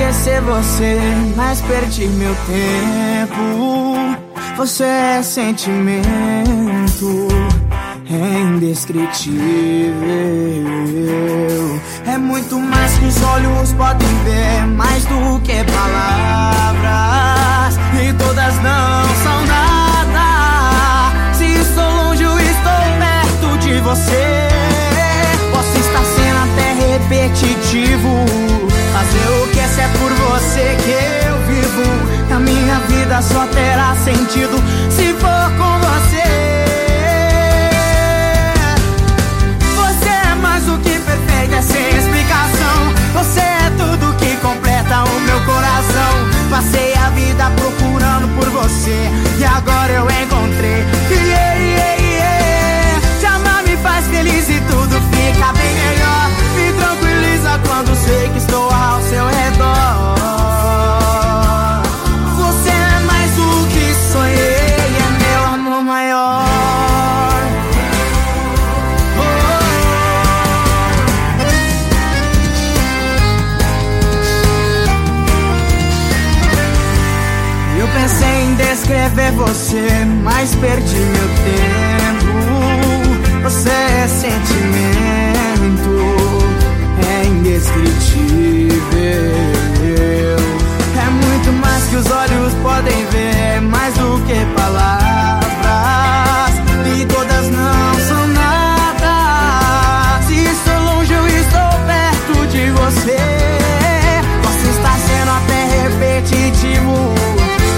esquecer você, mas perdi meu tempo. Você é sentimento, é indescritível. É muito mais que os olhos podem ver, mais do que palavras, e todas não são nada. Se estou longe ou estou perto de você, posso estar sendo até repetitivo. Fazer o que se é por você que eu vivo. A minha vida só terá sentido se for com você. Você é mais do que perfeita, é sem explicação. Você é tudo que completa o meu coração. Passei a vida procurando por você e agora eu encontrei. Yeah, yeah, yeah. Te amar me faz feliz e tudo fica bem melhor. Me tranquiliza quando sei que estou ao seu redor. Você é mais do que sonhei, é meu amor maior. Oh. Eu pensei em descrever você, mas perdi meu tempo. Você é sentimento, indescritível. É muito mais que os olhos podem ver, mais do que palavras, e todas não são nada. Se estou longe eu estou perto de você. Você está sendo até repetitivo.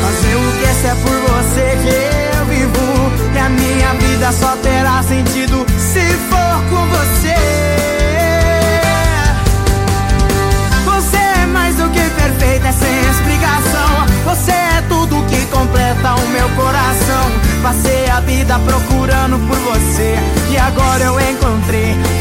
Fazer o que se é por você que eu vivo. Que a minha vida só terá sentido se for com você. Perfeita, é sem explicação. Você é tudo que completa o meu coração. Passei a vida procurando por você e agora eu encontrei.